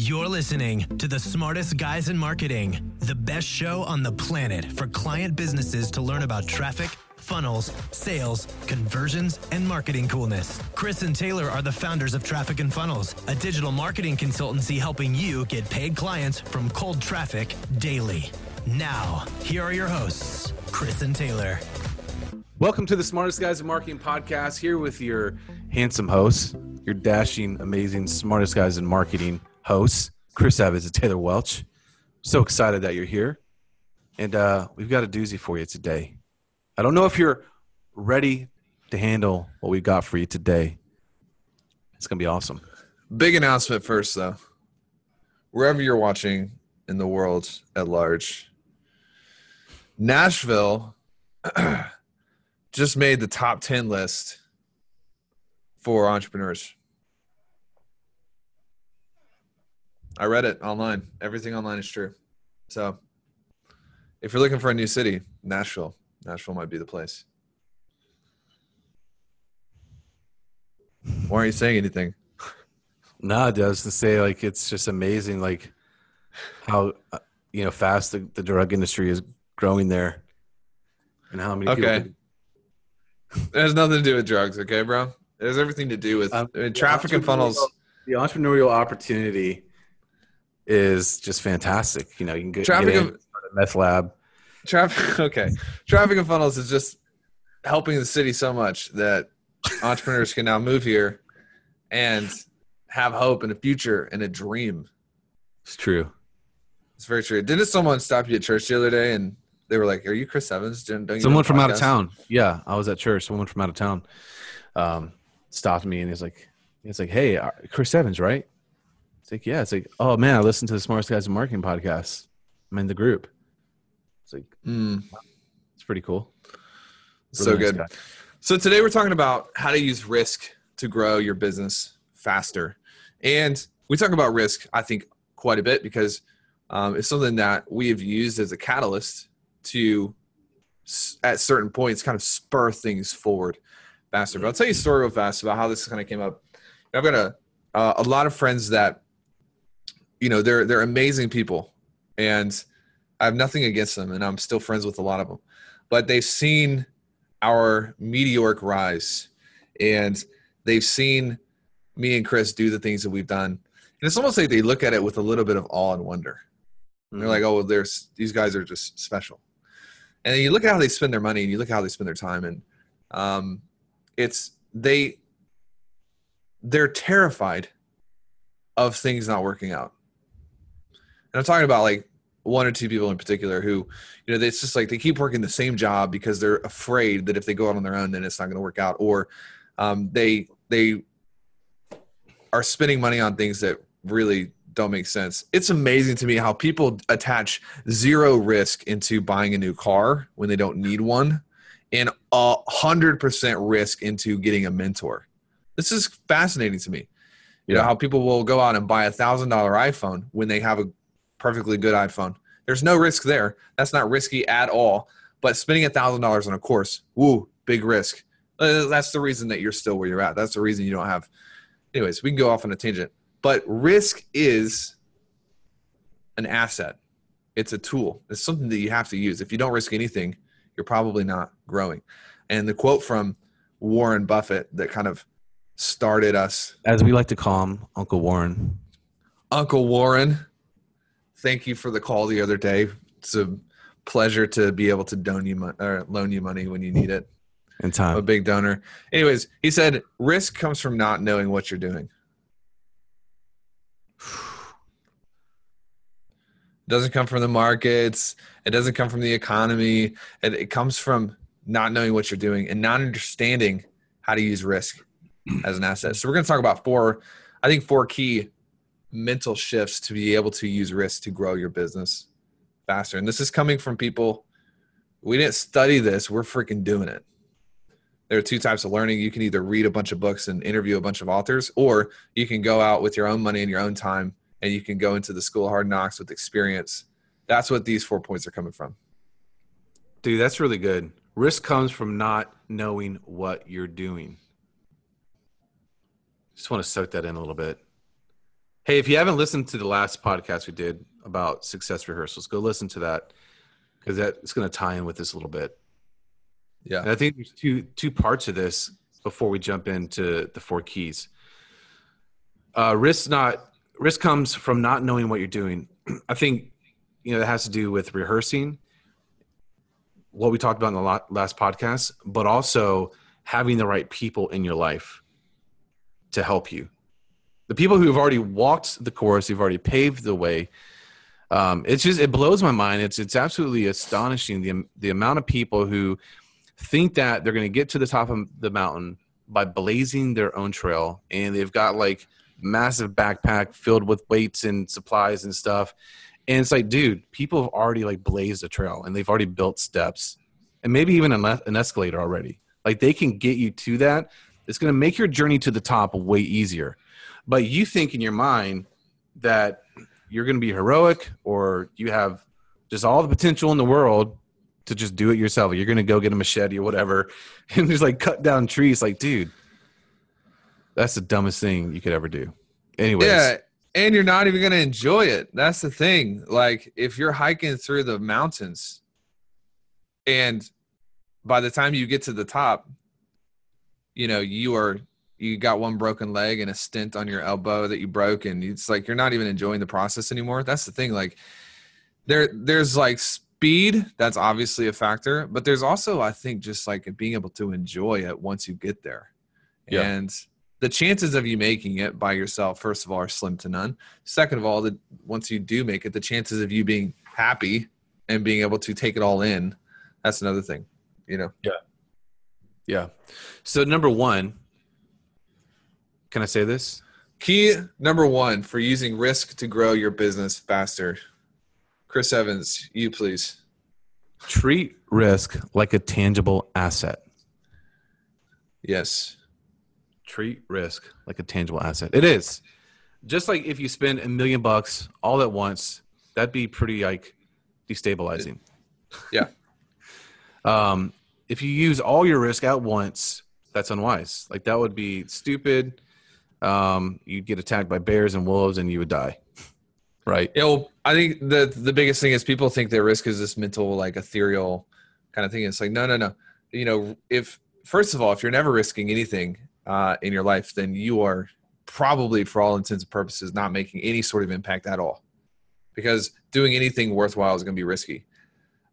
You're listening to the smartest guys in marketing, the best show on the planet for client businesses to learn about traffic, funnels, sales, conversions, and marketing coolness. Chris and Taylor are the founders of Traffic and Funnels, a digital marketing consultancy helping you get paid clients from cold traffic daily. Now, here are your hosts, Chris and Taylor. Welcome to the Smartest Guys in Marketing podcast, here with your handsome hosts, your dashing, amazing, smartest guys in marketing hosts, Chris Evans and Taylor Welch. So excited that you're here. And we've got a doozy for you today. I don't know if you're ready to handle what we've got for you today. It's going to be awesome. Big announcement first, though. Wherever you're watching in the world at large, Nashville just made the top 10 list for entrepreneurs. I read it online. Everything online is true. So if you're looking for a new city, Nashville might be the place. Why aren't you saying anything? No, I was to say, like, it's just amazing, like, how, you know, fast the drug industry is growing there. And how many people. It has nothing to do with drugs, okay, bro? It has everything to do with traffic and funnels. The entrepreneurial opportunity is just fantastic. You know, you can get in, start a meth lab. Traffic and funnels is just helping the city so much that entrepreneurs can now move here and have hope and a future and a dream. It's true. It's very true. Didn't someone stop you at church the other day and they were like, "Are you Chris Evans?" Someone from out of town. Yeah, I was at church. Someone from out of town stopped me and he's like, "Hey, Chris Evans, right?" It's like, "Yeah." It's like, "Oh man, I listened to the Smartest Guys in Marketing podcast. I'm in the group." It's like, It's pretty cool. So nice good. Guy. So today we're talking about how to use risk to grow your business faster. And we talk about risk, I think, quite a bit because it's something that we have used as a catalyst to, at certain points, kind of spur things forward faster. But I'll tell you a story real fast about how this kind of came up. I've got a lot of friends that, you know, they're amazing people, and I have nothing against them, and I'm still friends with a lot of them. But they've seen our meteoric rise, and they've seen me and Chris do the things that we've done. And it's almost like they look at it with a little bit of awe and wonder. And they're like, "Oh, well, these guys are just special." And then you look at how they spend their money, and you look at how they spend their time, and they're terrified of things not working out. And I'm talking about, like, one or two people in particular who, you know, it's just like they keep working the same job because they're afraid that if they go out on their own, then it's not going to work out. Or they are spending money on things that really don't make sense. It's amazing to me how people attach zero risk into buying a new car when they don't need one, and 100% risk into getting a mentor. This is fascinating to me. You know, how people will go out and buy a $1,000 iPhone when they have a perfectly good iPhone. There's no risk there. That's not risky at all. But spending $1,000 on a course, woo, big risk. That's the reason that you're still where you're at. That's the reason you don't have. Anyways, we can go off on a tangent. But risk is an asset. It's a tool. It's something that you have to use. If you don't risk anything, you're probably not growing. And the quote from Warren Buffett that kind of started us, as we like to call him, Uncle Warren. Thank you for the call the other day. It's a pleasure to be able to loan you money when you need it. And time. I'm a big donor. Anyways, he said, risk comes from not knowing what you're doing. It doesn't come from the markets. It doesn't come from the economy. It comes from not knowing what you're doing and not understanding how to use risk as an asset. So we're going to talk about four key mental shifts to be able to use risk to grow your business faster. And this is coming from people. We didn't study this. We're freaking doing it. There are two types of learning. You can either read a bunch of books and interview a bunch of authors, or you can go out with your own money and your own time, and you can go into the school of hard knocks with experience. That's what these 4 points are coming from. Dude, that's really good. Risk comes from not knowing what you're doing. Just want to soak that in a little bit. Hey, if you haven't listened to the last podcast we did about success rehearsals, go listen to that, because that's going to tie in with this a little bit. Yeah. And I think there's two parts of this before we jump into the four keys. Risk comes from not knowing what you're doing. I think, it has to do with rehearsing, what we talked about in the last podcast, but also having the right people in your life to help you. The people who have already walked the course, who've already paved the way. It blows my mind. It's absolutely astonishing the amount of people who think that they're going to get to the top of the mountain by blazing their own trail, and they've got like massive backpack filled with weights and supplies and stuff. And it's like, dude, people have already like blazed a trail, and they've already built steps and maybe even an escalator already. Like, they can get you to that. It's going to make your journey to the top way easier. But you think in your mind that you're going to be heroic, or you have just all the potential in the world to just do it yourself. You're going to go get a machete or whatever and just like cut down trees. Like, dude, that's the dumbest thing you could ever do. Anyways. Yeah. And you're not even going to enjoy it. That's the thing. Like, if you're hiking through the mountains and by the time you get to the top, you got one broken leg and a stent on your elbow that you broke, and it's like you're not even enjoying the process anymore. That's the thing. Like, there's like speed, that's obviously a factor, but there's also, I think, just like being able to enjoy it once you get there. Yeah. And the chances of you making it by yourself, first of all, are slim to none. Second of all, once you do make it, the chances of you being happy and being able to take it all in, that's another thing. Yeah. Yeah. So number one. Can I say this? Key number one for using risk to grow your business faster. Chris Evans, you please. Treat risk like a tangible asset. Yes. Treat risk like a tangible asset. It is. Just like if you spend $1 million all at once, that'd be pretty like destabilizing. Yeah. If you use all your risk at once, that's unwise. Like, that would be stupid. You'd get attacked by bears and wolves and you would die. Right. Yeah. Well, I think the biggest thing is people think that risk is this mental, like ethereal kind of thing. It's like, no. If you're never risking anything in your life, then you are probably, for all intents and purposes, not making any sort of impact at all, because doing anything worthwhile is going to be risky.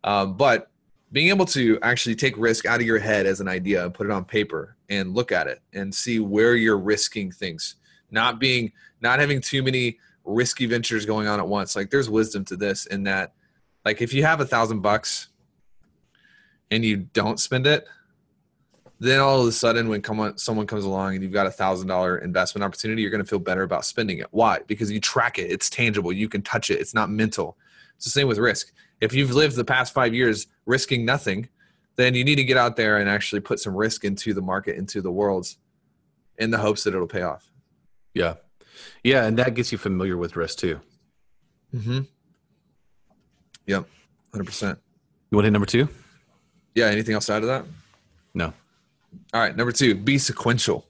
But being able to actually take risk out of your head as an idea and put it on paper and look at it and see where you're risking things, not having too many risky ventures going on at once. Like, there's wisdom to this, in that, like, if you have $1,000 and you don't spend it, then all of a sudden when someone comes along and you've got $1,000 investment opportunity, you're going to feel better about spending it. Why? Because you track it. It's tangible. You can touch it. It's not mental. It's the same with risk. If you've lived the past 5 years risking nothing, then you need to get out there and actually put some risk into the market, into the world, in the hopes that it'll pay off. Yeah. Yeah. And that gets you familiar with risk too. Mm-hmm. Yep. 100%. You want to hit number two? Yeah. Anything outside of that? No. All right. Number two, be sequential.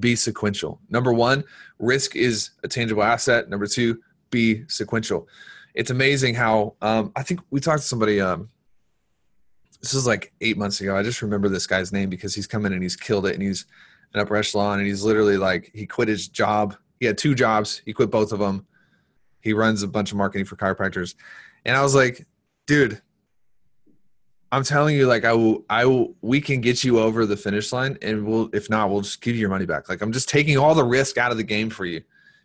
Be sequential. Number one, risk is a tangible asset. Number two, be sequential. It's amazing how I think we talked to somebody. This is like 8 months ago. I just remember this guy's name because he's come in and he's killed it, and he's an upper echelon, and he's literally like, he quit his job. He had 2 jobs. He quit both of them. He runs a bunch of marketing for chiropractors. And I was like, dude, I'm telling you, like, we can get you over the finish line, and if not, we'll just give you your money back. Like, I'm just taking all the risk out of the game for you.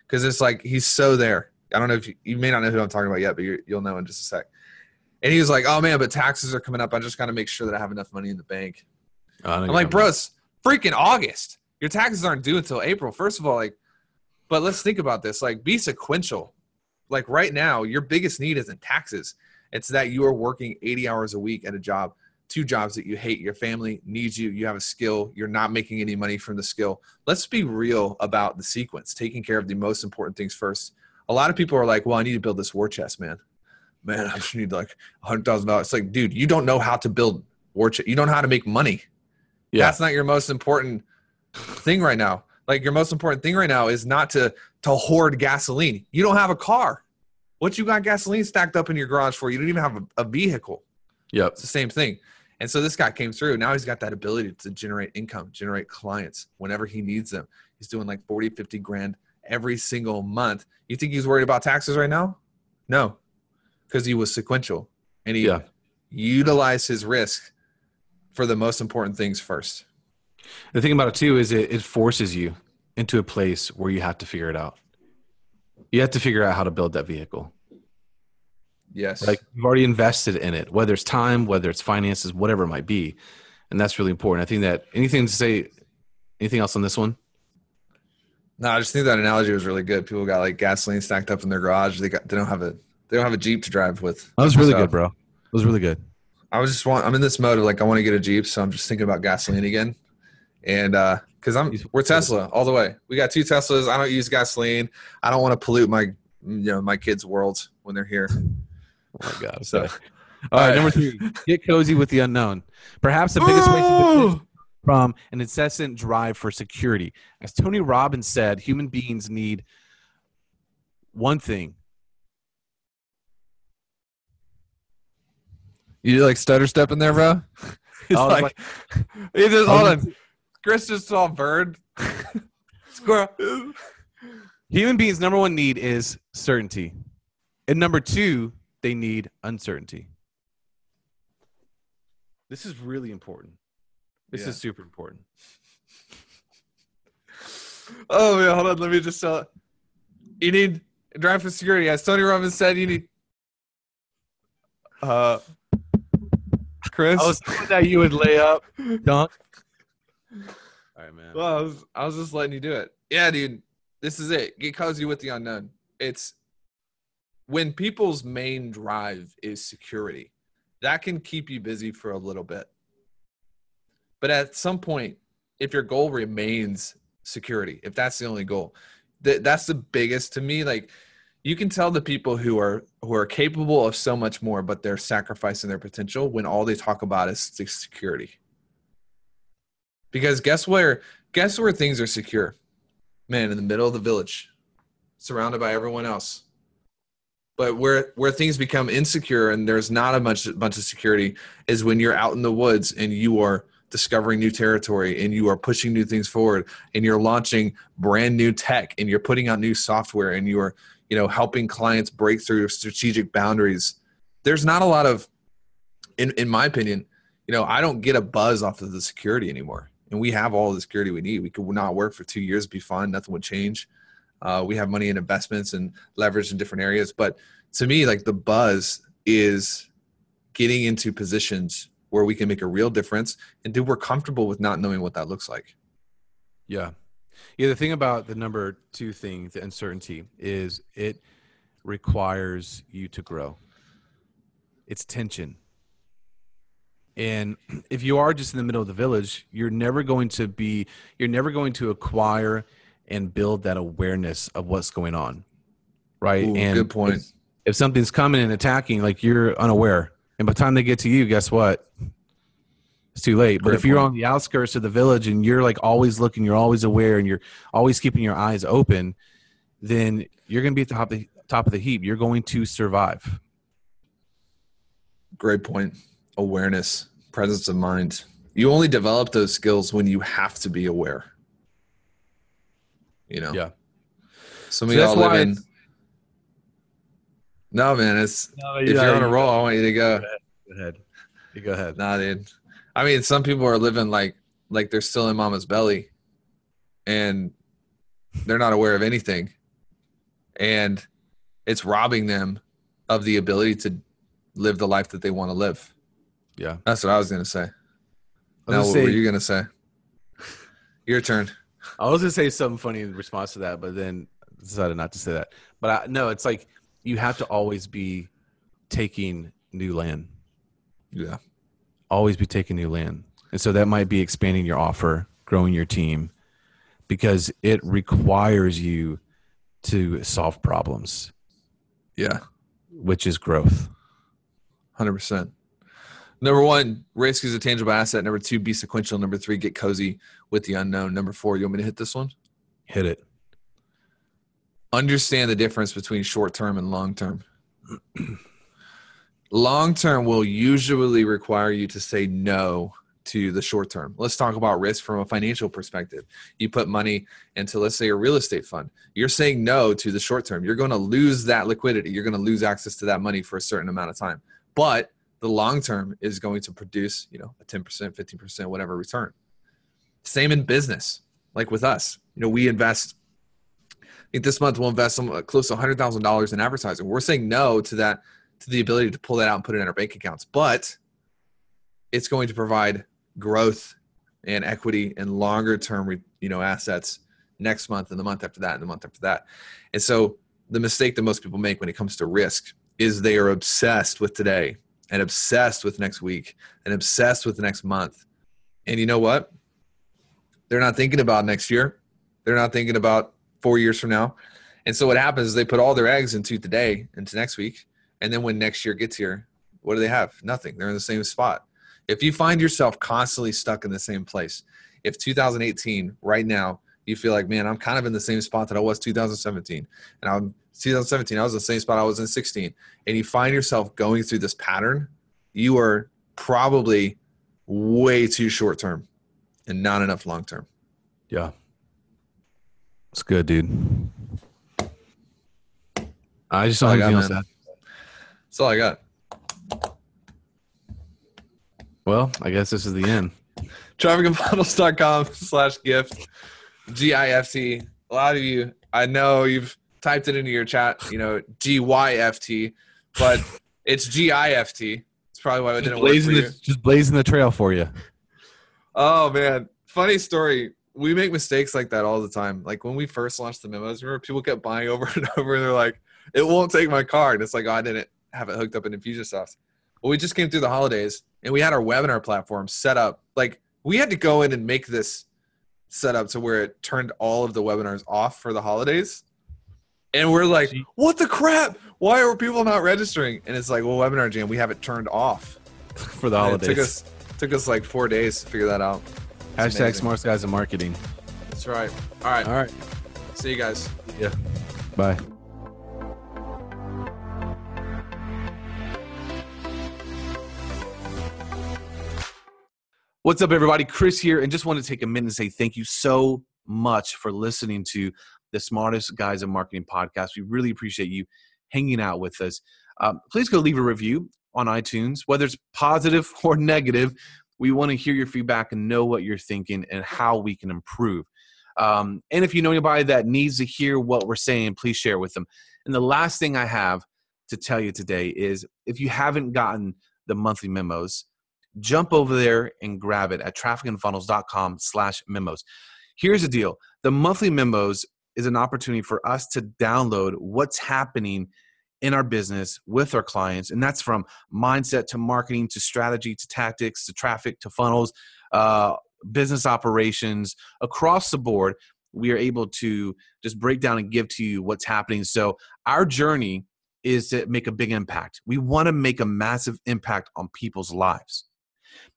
'Cause it's like, he's so there. I don't know if you may not know who I'm talking about yet, but you'll know in just a sec. And he was like, oh man, but taxes are coming up. I just got to make sure that I have enough money in the bank. I'm like, bro, it's freaking August. Your taxes aren't due until April. First of all, but let's think about this. Like, be sequential. Like, right now, your biggest need isn't taxes. It's that you are working 80 hours a week at a job, 2 jobs that you hate. Your family needs you. You have a skill. You're not making any money from the skill. Let's be real about the sequence, taking care of the most important things first. A lot of people are like, well, I need to build this war chest, man, I just need like $100,000. It's like, dude, you don't know how to build war chest. You don't know how to make money. Yeah. That's not your most important thing right now. Like your most important thing right now is not to hoard gasoline. You don't have a car. What you got gasoline stacked up in your garage for? You don't even have a vehicle. Yep. It's the same thing. And so this guy came through. Now he's got that ability to generate income, generate clients whenever he needs them. He's doing like 40, 50 grand every single month. You think he's worried about taxes right now? No, because he was sequential and he utilized his risk for the most important things first. The thing about it too is it forces you into a place where you have to figure it out. You have to figure out how to build that vehicle. Yes. Like you've already invested in it, whether it's time, whether it's finances, whatever it might be. And that's really important. I think that anything else on this one? No, I just think that analogy was really good. People got like gasoline stacked up in their garage. They don't have a Jeep to drive with. That was really good, bro. It was really good. I'm in this mode of like, I want to get a Jeep. So I'm just thinking about gasoline again. And, cause we're Tesla all the way. We got 2 Teslas. I don't use gasoline. I don't want to pollute my, my kids' worlds when they're here. Oh my God. So, all right. Number 3, get cozy with the unknown. Perhaps the biggest waste from an incessant drive for security. As Tony Robbins said, human beings need one thing. You like stutter step in there, bro? It's hold on. Chris just saw a bird. Squirrel. Human beings' number 1 need is certainty. And number 2, they need uncertainty. This is really important. This is super important. Oh, man, hold on. Let me just tell it. You need drive for security. As Tony Robbins said, you need Chris. I was hoping that you would lay up, dunk. All right, man. Well, I was just letting you do it. Yeah, dude. This is it. Get cozy with the unknown. It's when people's main drive is security, that can keep you busy for a little bit. But at some point, if your goal remains security, if that's the only goal, that's the biggest to me. Like, you can tell the people who are capable of so much more, but they're sacrificing their potential when all they talk about is security. Because guess where things are secure? Man, in the middle of the village, surrounded by everyone else. But where things become insecure and there's not a bunch of security is when you're out in the woods and you are discovering new territory and you are pushing new things forward and you're launching brand new tech and you're putting out new software and you are, helping clients break through strategic boundaries. There's not a lot of, in my opinion, I don't get a buzz off of the security anymore. And we have all the security we need. We could not work for 2 years, be fine. Nothing would change. We have money in investments and leverage in different areas. But to me, like, the buzz is getting into positions where we can make a real difference. And dude, we're comfortable with not knowing what that looks like. Yeah. Yeah. The thing about the number 2 thing, the uncertainty, is it requires you to grow. It's tension. And if you are just in the middle of the village, you're never going to acquire and build that awareness of what's going on. Right. Ooh, and good point. If something's coming and attacking, like, you're unaware, and by the time they get to you, guess what? It's too late. But if you're on the outskirts of the village and you're like always looking, you're always aware, and you're always keeping your eyes open, then you're going to be at the top of the heap. You're going to survive. Great point. Awareness, presence of mind. You only develop those skills when you have to be aware. Yeah. Some of y'all live in. No, man. If you're on a roll, I want you to go. Go ahead. You go ahead. Nah, dude. I mean, some people are living like they're still in mama's belly, and they're not aware of anything, and it's robbing them of the ability to live the life that they want to live. Yeah, that's what I was gonna say. Now, what were you gonna say? Your turn. I was gonna say something funny in response to that, but then decided not to say that. But no, it's like you have to always be taking new land. Yeah, always be taking new land, and so that might be expanding your offer, growing your team, because it requires you to solve problems. Yeah, which is growth. 100%. Number 1, risk is a tangible asset. Number 2, be sequential. Number 3, get cozy with the unknown. Number 4, you want me to hit this one? Hit it. Understand the difference between short-term and long-term. Long-term will usually require you to say no to the short-term. Let's talk about risk from a financial perspective. You put money into, let's say, a real estate fund. You're saying no to the short-term. You're going to lose that liquidity. You're going to lose access to that money for a certain amount of time. But the long-term is going to produce, you know, a 10%, 15%, whatever return. Same in business, like with us. You know, we invest, I think this month we'll invest close to $100,000 in advertising. We're saying no to that, to the ability to pull that out and put it in our bank accounts. But it's going to provide growth and equity and longer term, you know, assets next month and the month after that and the month after that. And so the mistake that most people make when it comes to risk is they are obsessed with today and obsessed with next week and obsessed with the next month. And you know what? They're not thinking about next year. They're not thinking about 4 years from now. And so what happens is they put all their eggs into today, into next week. And then when next year gets here, what do they have? Nothing. They're in the same spot. If you find yourself constantly stuck in the same place, if 2018 right now, you feel like, man, I'm kind of in the same spot that I was 2017. And 2017, I was in the same spot I was in 16. And you find yourself going through this pattern, you are probably way too short term and not enough long term. Yeah. It's good, dude. I just don't have anything else to add. That's all I got. Well, I guess this is the end. trafficandfunnels.com/gift, GIFT. A lot of you, I know you've typed it into your chat, you know, GYFT, but it's GIFT. It's probably why it didn't work for you. Just blazing the trail for you. Oh, man. Funny story. We make mistakes like that all the time. Like when we first launched the memos, remember people kept buying over and over, and they're like, it won't take my card. It's like, oh, I didn't have it hooked up in Infusionsoft. Well, we just came through the holidays, and we had our webinar platform set up. Like, we had to go in and make this set up to where it turned all of the webinars off for the holidays. And we're like, what the crap? Why are people not registering? And it's like, well, Webinar Jam, we have it turned off for the holidays. It took us like 4 days to figure that out. It's # Smart Guys in Marketing. That's right. All right. All right. See you guys. Yeah. Bye. What's up, everybody? Chris here, and just want to take a minute and say thank you so much for listening to the Smartest Guys in Marketing podcast. We really appreciate you hanging out with us. Please go leave a review on iTunes, whether it's positive or negative. We want to hear your feedback and know what you're thinking and how we can improve. And if you know anybody that needs to hear what we're saying, please share it with them. And the last thing I have to tell you today is if you haven't gotten the monthly memos, jump over there and grab it at trafficandfunnels.com/memos. Here's the deal. The monthly memos is an opportunity for us to download what's happening in our business with our clients. And that's from mindset to marketing, to strategy, to tactics, to traffic, to funnels, business operations across the board. We are able to just break down and give to you what's happening. So our journey is to make a big impact. We want to make a massive impact on people's lives.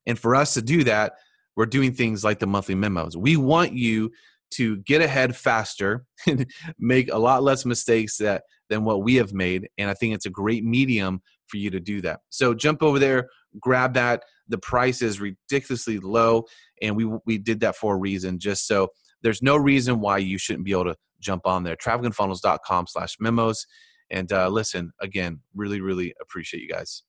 And for us to do that, we're doing things like the monthly memos. We want you to get ahead faster and make a lot less mistakes than what we have made. And I think it's a great medium for you to do that. So jump over there, grab that. The price is ridiculously low. And we did that for a reason, just so there's no reason why you shouldn't be able to jump on there. trafficandfunnels.com/memos. And listen, again, really, really appreciate you guys.